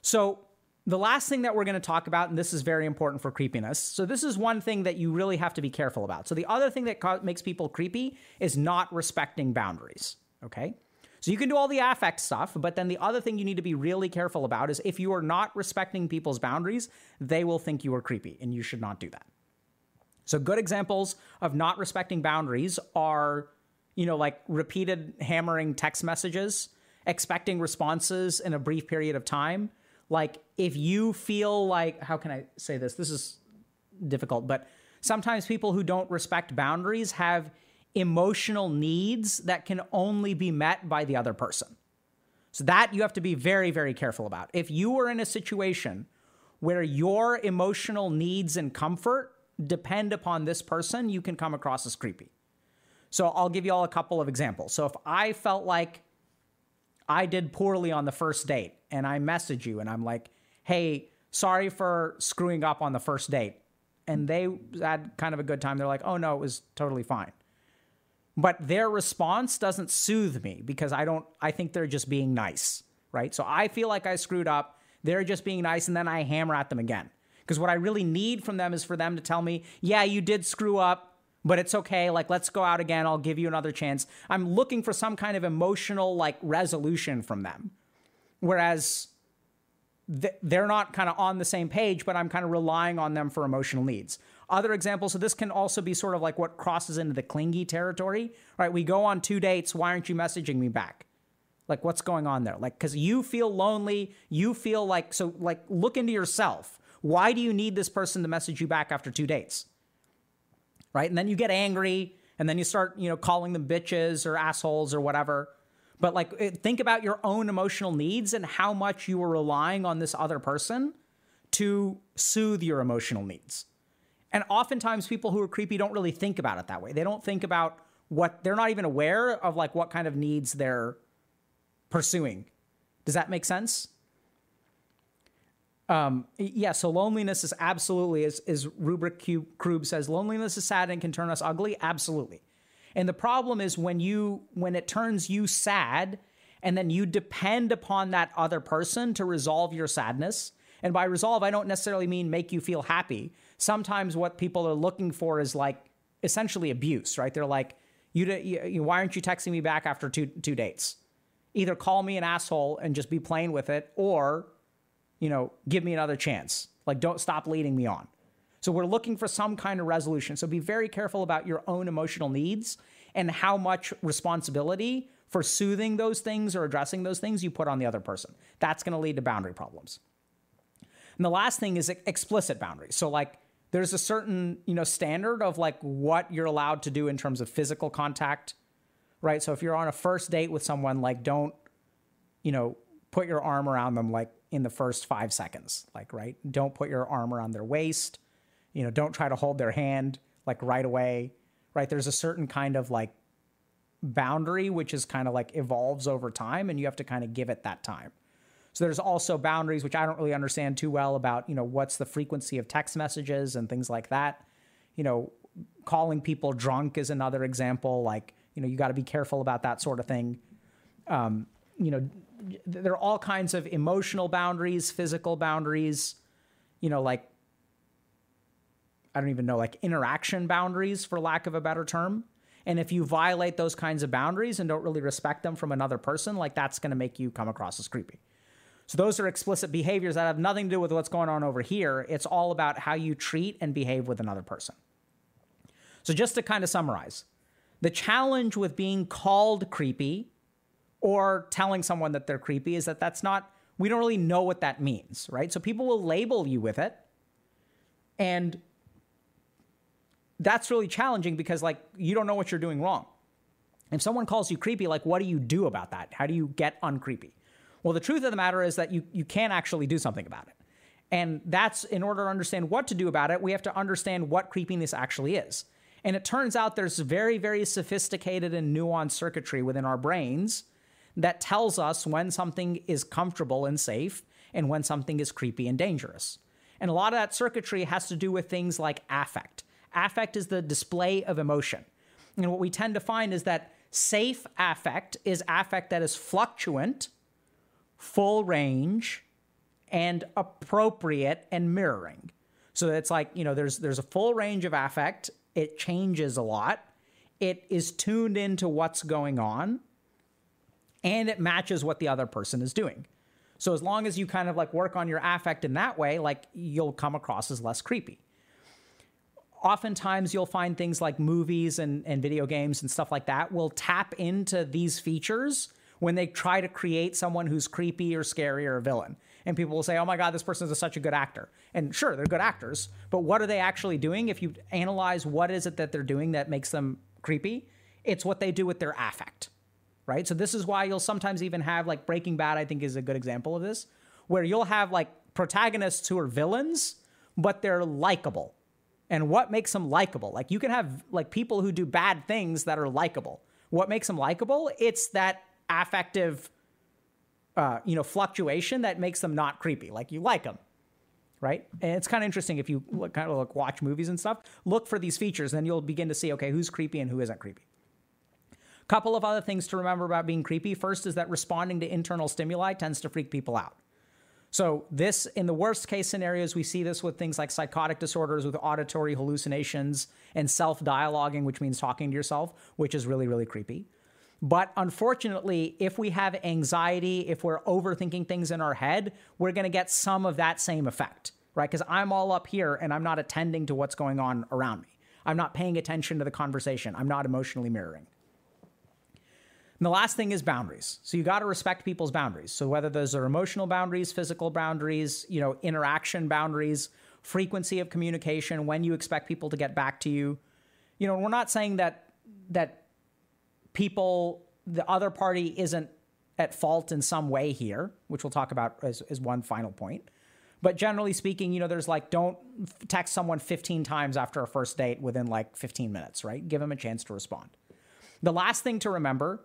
So the last thing that we're going to talk about, and this is very important for creepiness. So this is one thing that you really have to be careful about. So the other thing that makes people creepy is not respecting boundaries, okay? So you can do all the affect stuff, but then the other thing you need to be really careful about is if you are not respecting people's boundaries, they will think you are creepy, and you should not do that. So good examples of not respecting boundaries are, you know, like repeated hammering text messages, expecting responses in a brief period of time. Like if you feel like, how can I say this? This is difficult, but sometimes people who don't respect boundaries have emotional needs that can only be met by the other person. So that you have to be very, very careful about. If you are in a situation where your emotional needs and comfort depend upon this person, you can come across as creepy. So I'll give you all a couple of examples. So if I felt like I did poorly on the first date and I message you and I'm like, hey, sorry for screwing up on the first date. And they had kind of a good time. They're like, oh no, it was totally fine. But their response doesn't soothe me because I think they're just being nice, right? So I feel like I screwed up. They're just being nice. And then I hammer at them again. Because what I really need from them is for them to tell me, yeah, you did screw up, but it's okay. Like, let's go out again. I'll give you another chance. I'm looking for some kind of emotional, like, resolution from them. Whereas they're not kind of on the same page, but I'm kind of relying on them for emotional needs. Other examples, so this can also be sort of like what crosses into the clingy territory, right? We go on 2 dates. Why aren't you messaging me back? Like, what's going on there? Like, because you feel lonely. You feel like, so, like, look into yourself. Why do you need this person to message you back after 2 dates, right? And then you get angry, and then you start, you know, calling them bitches or assholes or whatever. But like, think about your own emotional needs and how much you were relying on this other person to soothe your emotional needs. And oftentimes people who are creepy don't really think about it that way. They don't think about what, they're not even aware of like what kind of needs they're pursuing. Does that make sense? Yeah, so loneliness is absolutely, as Rubrik Krube says, loneliness is sad and can turn us ugly. Absolutely. And the problem is when it turns you sad and then you depend upon that other person to resolve your sadness. And by resolve, I don't necessarily mean make you feel happy. Sometimes what people are looking for is like essentially abuse, right? They're like, why aren't you texting me back after two dates? Either call me an asshole and just be plain with it, or, you know, give me another chance. Like, don't stop leading me on. So we're looking for some kind of resolution. So be very careful about your own emotional needs and how much responsibility for soothing those things or addressing those things you put on the other person. That's going to lead to boundary problems. And the last thing is explicit boundaries. So like there's a certain, you know, standard of like what you're allowed to do in terms of physical contact, right? So if you're on a first date with someone, like don't, you know, put your arm around them, like, in the first 5 seconds. Like, right? Don't put your arm around their waist. You know, don't try to hold their hand like right away. Right? There's a certain kind of like boundary, which is kind of like evolves over time, and you have to kind of give it that time. So there's also boundaries, which I don't really understand too well about, you know, what's the frequency of text messages and things like that. You know, calling people drunk is another example. Like, you know, you got to be careful about that sort of thing. You know, there are all kinds of emotional boundaries, physical boundaries, you know, like, I don't even know, like interaction boundaries, for lack of a better term. And if you violate those kinds of boundaries and don't really respect them from another person, like, that's going to make you come across as creepy. So those are explicit behaviors that have nothing to do with what's going on over here. It's all about how you treat and behave with another person. So just to kind of summarize, the challenge with being called creepy or telling someone that they're creepy is that that's not, we don't really know what that means, right? So people will label you with it. And that's really challenging because, like, you don't know what you're doing wrong. If someone calls you creepy, like, what do you do about that? How do you get uncreepy? Well, the truth of the matter is that you can't actually do something about it. And that's, in order to understand what to do about it, we have to understand what creepiness actually is. And it turns out there's very, very sophisticated and nuanced circuitry within our brains that tells us when something is comfortable and safe and when something is creepy and dangerous. And a lot of that circuitry has to do with things like affect. Affect is the display of emotion. And what we tend to find is that safe affect is affect that is fluctuant, full range, and appropriate and mirroring. So it's like, you know, there's a full range of affect. It changes a lot. It is tuned into what's going on, and it matches what the other person is doing. So as long as you kind of like work on your affect in that way, like, you'll come across as less creepy. Oftentimes you'll find things like movies and video games and stuff like that will tap into these features when they try to create someone who's creepy or scary or a villain. And people will say, oh my God, this person is such a good actor. And sure, they're good actors, but what are they actually doing? If you analyze what is it that they're doing that makes them creepy, it's what they do with their affect, right? So this is why you'll sometimes even have, like, Breaking Bad, I think, is a good example of this, where you'll have like protagonists who are villains, but they're likable. And what makes them likable? Like, you can have like people who do bad things that are likable. What makes them likable? It's that affective, you know, fluctuation that makes them not creepy. Like, you like them, right? And it's kind of interesting if you look, kind of like watch movies and stuff, look for these features, then you'll begin to see, okay, who's creepy and who isn't creepy. A couple of other things to remember about being creepy. First is that responding to internal stimuli tends to freak people out. So this, in the worst case scenarios, we see this with things like psychotic disorders, with auditory hallucinations and self-dialoguing, which means talking to yourself, which is really, really creepy. But unfortunately, if we have anxiety, if we're overthinking things in our head, we're going to get some of that same effect, right? Because I'm all up here and I'm not attending to what's going on around me. I'm not paying attention to the conversation. I'm not emotionally mirroring. And the last thing is boundaries. So you got to respect people's boundaries. So whether those are emotional boundaries, physical boundaries, you know, interaction boundaries, frequency of communication, when you expect people to get back to you. You know, we're not saying that people, the other party isn't at fault in some way here, which we'll talk about as one final point. But generally speaking, you know, there's like, don't text someone 15 times after a first date within like 15 minutes, right? Give them a chance to respond. The last thing to remember,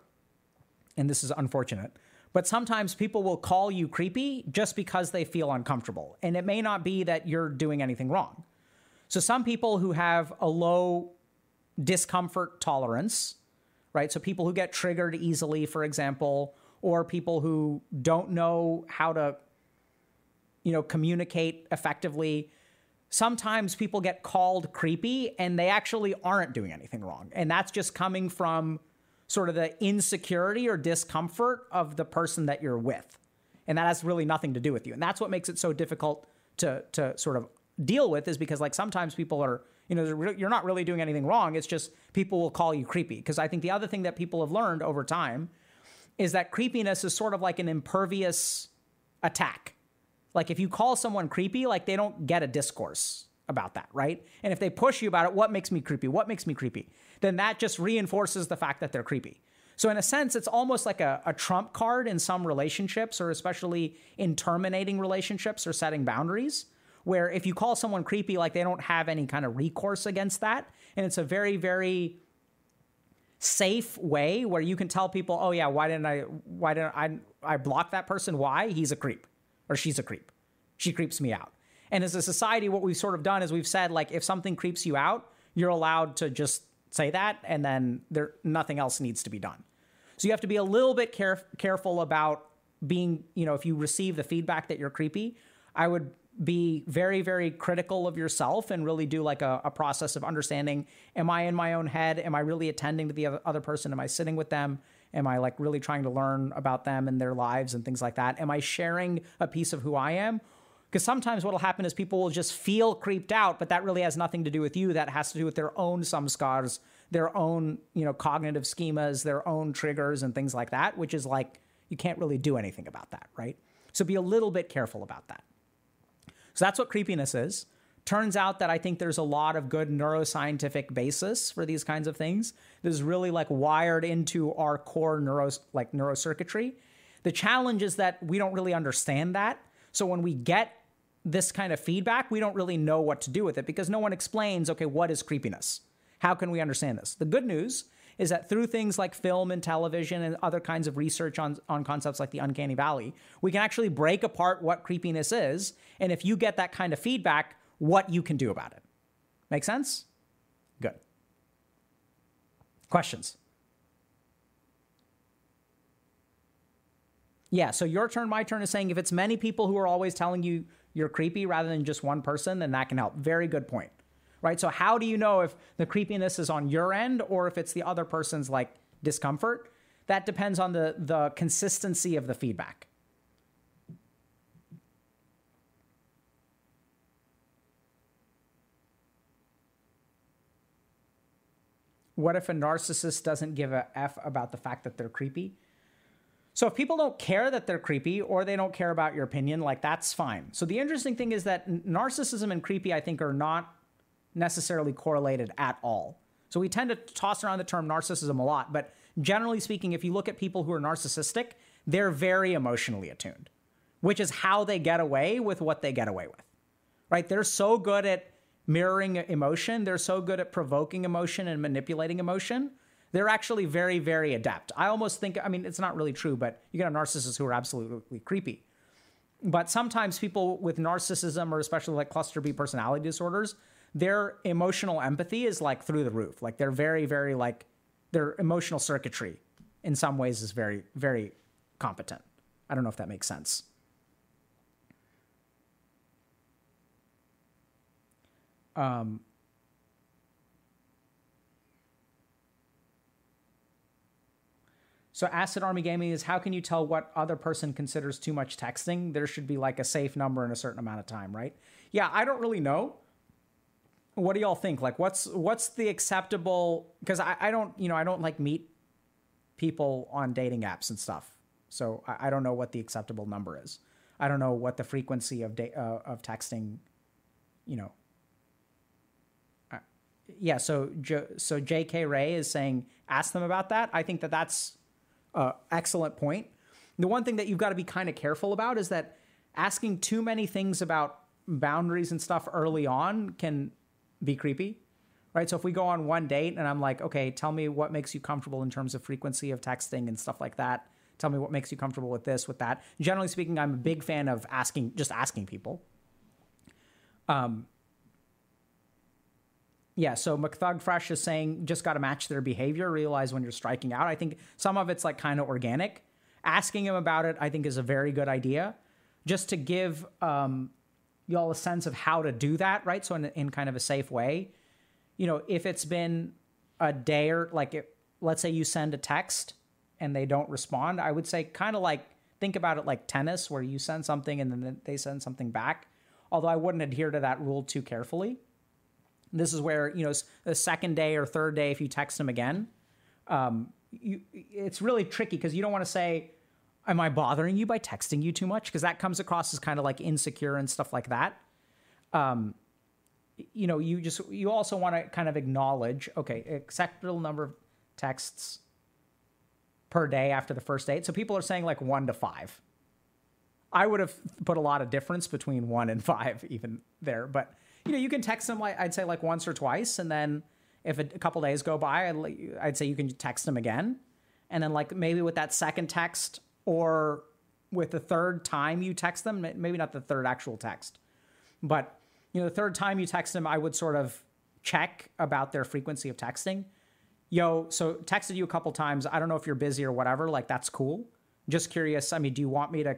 and this is unfortunate, but sometimes people will call you creepy just because they feel uncomfortable. And it may not be that you're doing anything wrong. So some people who have a low discomfort tolerance, right? So people who get triggered easily, for example, or people who don't know how to, you know, communicate effectively. Sometimes people get called creepy and they actually aren't doing anything wrong. And that's just coming from sort of the insecurity or discomfort of the person that you're with. And that has really nothing to do with you. And that's what makes it so difficult to sort of deal with, is because, like, sometimes people are, you know, you're not really doing anything wrong. It's just people will call you creepy. Because I think the other thing that people have learned over time is that creepiness is sort of like an impervious attack. Like, if you call someone creepy, like, they don't get a discourse about that, right? And if they push you about it, what makes me creepy? What makes me creepy? Then that just reinforces the fact that they're creepy. So in a sense, it's almost like a trump card in some relationships, or especially in terminating relationships or setting boundaries, where if you call someone creepy, like, they don't have any kind of recourse against that. And it's a very, very safe way where you can tell people, oh yeah, why didn't I block that person? Why? He's a creep, or she's a creep. She creeps me out. And as a society, what we've sort of done is we've said, like, if something creeps you out, you're allowed to just say that, and then nothing else needs to be done. So you have to be a little bit careful about being, you know, if you receive the feedback that you're creepy, I would be very, very critical of yourself and really do like a process of understanding, am I in my own head? Am I really attending to the other person? Am I sitting with them? Am I like really trying to learn about them and their lives and things like that? Am I sharing a piece of who I am? Because sometimes what'll happen is people will just feel creeped out, but that really has nothing to do with you. That has to do with their own samskars, their own, you know, cognitive schemas, their own triggers and things like that, which is like, you can't really do anything about that, right? So be a little bit careful about that. So that's what creepiness is. Turns out that I think there's a lot of good neuroscientific basis for these kinds of things. This is really like wired into our core neurocircuitry. The challenge is that we don't really understand that. So when we get this kind of feedback, we don't really know what to do with it because no one explains, okay, what is creepiness? How can we understand this? The good news is that through things like film and television and other kinds of research on concepts like the uncanny valley, we can actually break apart what creepiness is. And if you get that kind of feedback, what you can do about it. Make sense? Good. Questions? Yeah, so your turn, my turn is saying if it's many people who are always telling you you're creepy rather than just one person, then that can help. Very good point. Right? So how do you know if the creepiness is on your end or if it's the other person's like discomfort? That depends on the consistency of the feedback. What if a narcissist doesn't give a F about the fact that they're creepy? So if people don't care that they're creepy or they don't care about your opinion, like, that's fine. So the interesting thing is that narcissism and creepy, I think, are not necessarily correlated at all. So we tend to toss around the term narcissism a lot, but generally speaking, if you look at people who are narcissistic, they're very emotionally attuned, which is how they get away with what they get away with, right? They're so good at mirroring emotion. They're so good at provoking emotion and manipulating emotion. They're actually very, very adept. I almost think, I mean, it's not really true, but you get narcissists who are absolutely creepy. But sometimes people with narcissism, or especially like cluster B personality disorders, their emotional empathy is like through the roof. Like they're very, very like, their emotional circuitry in some ways is very, very competent. I don't know if that makes sense. So Acid Army Gaming is, how can you tell what other person considers too much texting? There should be like a safe number in a certain amount of time, right? Yeah, I don't really know. What do y'all think? Like, what's the acceptable? Because I don't, you know, I don't like meet people on dating apps and stuff. So I don't know what the acceptable number is. I don't know what the frequency of texting, you know. Yeah. So JK Ray is saying, ask them about that. I think that that's an excellent point. The one thing that you've got to be kind of careful about is that asking too many things about boundaries and stuff early on can be creepy, right? So if we go on one date and I'm like, okay, tell me what makes you comfortable in terms of frequency of texting and stuff like that. Tell me what makes you comfortable with this, with that. Generally speaking, I'm a big fan of just asking people. Yeah, so McThug Fresh is saying, just got to match their behavior, realize when you're striking out. I think some of it's like kind of organic. Asking him about it, I think, is a very good idea, just to give y'all a sense of how to do that, right? So in kind of a safe way, you know, if it's been a day or like, let's say you send a text and they don't respond, I would say kind of like, think about it like tennis, where you send something and then they send something back. Although I wouldn't adhere to that rule too carefully. This is where, you know, the second day or third day, if you text them again, it's really tricky because you don't want to say, am I bothering you by texting you too much? Because that comes across as kind of like insecure and stuff like that. You know, you also want to kind of acknowledge, okay, acceptable number of texts per day after the first date. So people are saying like 1 to 5. I would have put a lot of difference between 1 and 5 even there. But, you know, you can text them, like, I'd say like once or twice. And then if a couple days go by, I'd say you can text them again. And then like maybe with that second text or with the third time you text them, maybe not the third actual text, but, you know, the third time you text them, I would sort of check about their frequency of texting. Yo, so texted you a couple times. I don't know if you're busy or whatever. Like, that's cool. Just curious. I mean, do you want me to,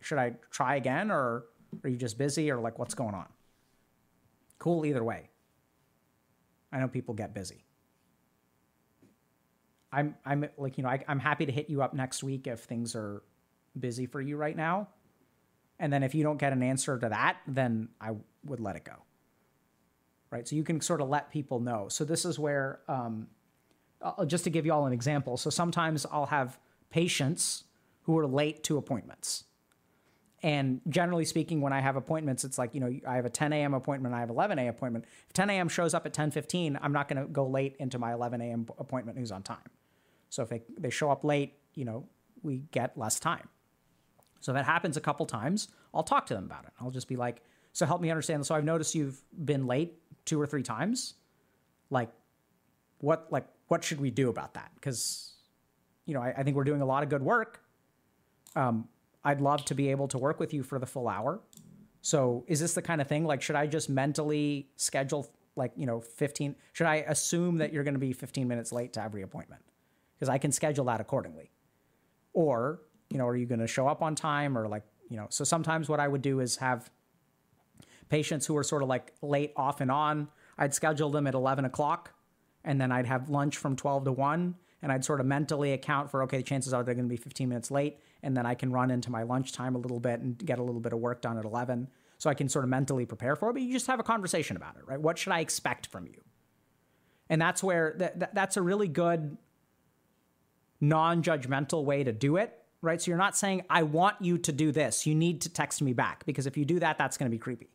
should I try again, or are you just busy, or like what's going on? Cool either way. I know people get busy. I'm like, you know, I'm happy to hit you up next week if things are busy for you right now. And then if you don't get an answer to that, then I would let it go. Right. So you can sort of let people know. So this is where, just to give you all an example. So sometimes I'll have patients who are late to appointments. And generally speaking, when I have appointments, it's like, you know, I have a 10 a.m. appointment, I have 11 a.m. appointment. If 10 a.m. shows up at 10:15, I'm not going to go late into my 11 a.m. appointment who's on time. So if they show up late, you know, we get less time. So if that happens a couple times, I'll talk to them about it. I'll just be like, so help me understand. So I've noticed you've been late 2 or 3 times. Like, what should we do about that? Because, you know, I think we're doing a lot of good work. I'd love to be able to work with you for the full hour. So is this the kind of thing, like, should I just mentally schedule, like, you know, should I assume that you're going to be 15 minutes late to every appointment? Because I can schedule that accordingly. Or, you know, are you going to show up on time, or like, you know, so sometimes what I would do is have patients who are sort of like late off and on. I'd schedule them at 11 o'clock and then I'd have lunch from 12 to 1. And I'd sort of mentally account for, okay, chances are they're going to be 15 minutes late, and then I can run into my lunchtime a little bit and get a little bit of work done at 11. So I can sort of mentally prepare for it, but you just have a conversation about it, right? What should I expect from you? And that's where that's a really good non-judgmental way to do it, right? So you're not saying, I want you to do this. You need to text me back, because if you do that, that's going to be creepy.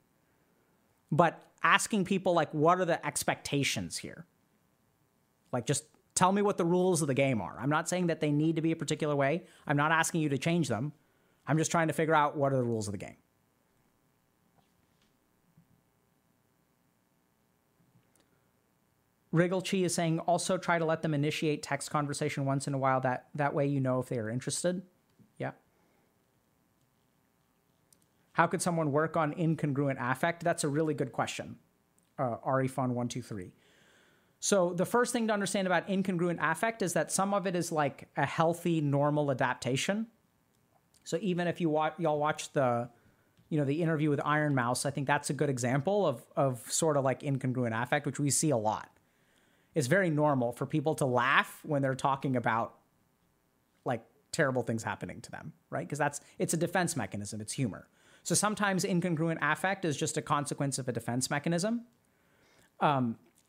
But asking people, like, what are the expectations here? Like, just tell me what the rules of the game are. I'm not saying that they need to be a particular way. I'm not asking you to change them. I'm just trying to figure out what are the rules of the game. Wriggle-Chi is saying, also try to let them initiate text conversation once in a while. That way you know if they are interested. Yeah. How could someone work on incongruent affect? That's a really good question. Arifon123. So the first thing to understand about incongruent affect is that some of it is like a healthy, normal adaptation. So even if y'all watch the, you know, the interview with Iron Mouse, I think that's a good example of sort of like incongruent affect, which we see a lot. It's very normal for people to laugh when they're talking about like terrible things happening to them, right? Because it's a defense mechanism. It's humor. So sometimes incongruent affect is just a consequence of a defense mechanism.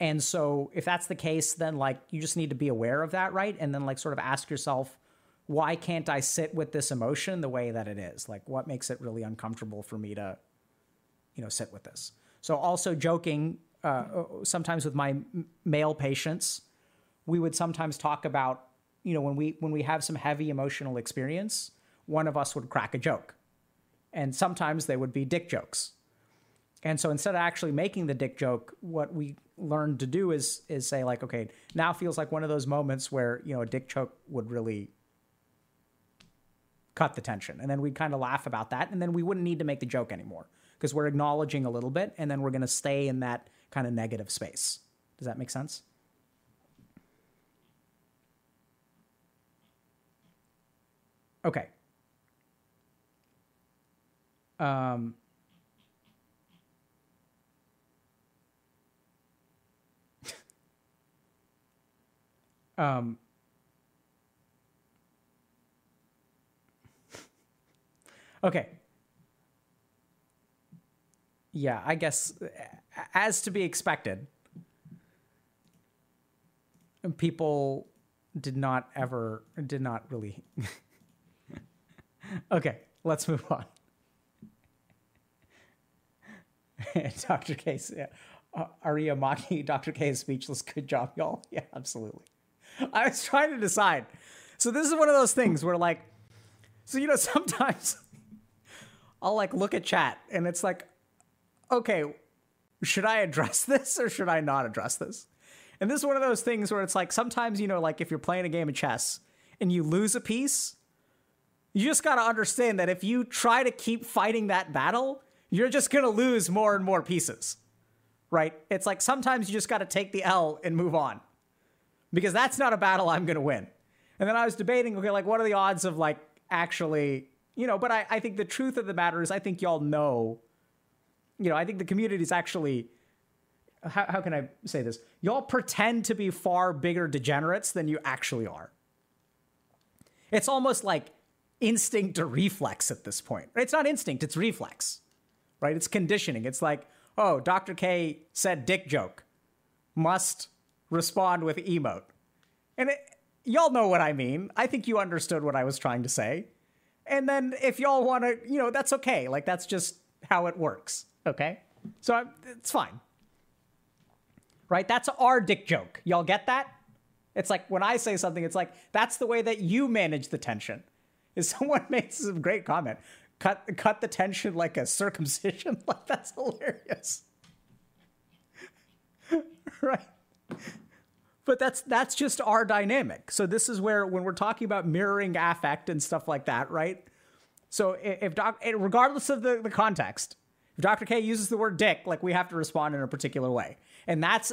And so if that's the case, then like you just need to be aware of that, right? And then like sort of ask yourself, why can't I sit with this emotion the way that it is? Like, what makes it really uncomfortable for me to, you know, sit with this? So also joking, sometimes with my male patients, we would sometimes talk about, you know, when we have some heavy emotional experience, one of us would crack a joke. And sometimes they would be dick jokes. And so instead of actually making the dick joke, what we learned to do is say like, okay, now feels like one of those moments where, you know, a dick joke would really cut the tension. And then we'd kind of laugh about that. And then we wouldn't need to make the joke anymore because we're acknowledging a little bit, and then we're going to stay in that kind of negative space. Does that make sense? Okay. Okay. Yeah, I guess as to be expected, people did not really. Okay, let's move on. Dr. K, yeah. Aria Maki, Dr. K is speechless. Good job, y'all. Yeah, absolutely. I was trying to decide. So this is one of those things where, like, so, you know, sometimes I'll like look at chat and it's like, okay, should I address this or should I not address this? And this is one of those things where it's like, sometimes, you know, like if you're playing a game of chess and you lose a piece, you just got to understand that if you try to keep fighting that battle, you're just going to lose more and more pieces, right? It's like, sometimes you just got to take the L and move on, because that's not a battle I'm going to win. And then I was debating, okay, like, what are the odds of, like, actually, you know, but I think the truth of the matter is, I think y'all know, you know, I think the community is actually, how can I say this? Y'all pretend to be far bigger degenerates than you actually are. It's almost like instinct or reflex at this point. It's not instinct, it's reflex, right? It's conditioning. It's like, oh, Dr. K said dick joke, must respond with emote. And it, y'all know what I mean. I think you understood what I was trying to say. And then if y'all want to, you know, that's okay. Like, that's just how it works, okay? So it's fine, right? That's our dick joke. Y'all get that? It's like, when I say something, it's like, that's the way that you manage the tension. Is someone makes some great comment. Cut the tension like a circumcision. Like, that's hilarious. Right? But that's just our dynamic. So this is where, when we're talking about mirroring affect and stuff like that, right? So regardless of the context, if Dr. K uses the word dick, like, we have to respond in a particular way. And that's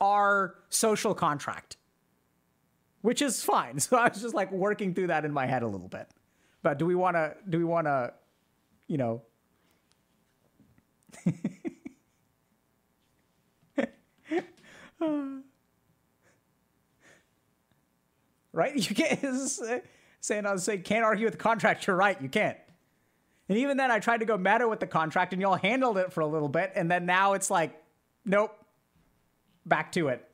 our social contract, which is fine. So I was just like working through that in my head a little bit. But do we want to, you know, right? You can't, saying, can't argue with the contract. You're right. You can't. And even then I tried to go meta with the contract and y'all handled it for a little bit. And then now it's like, nope, back to it.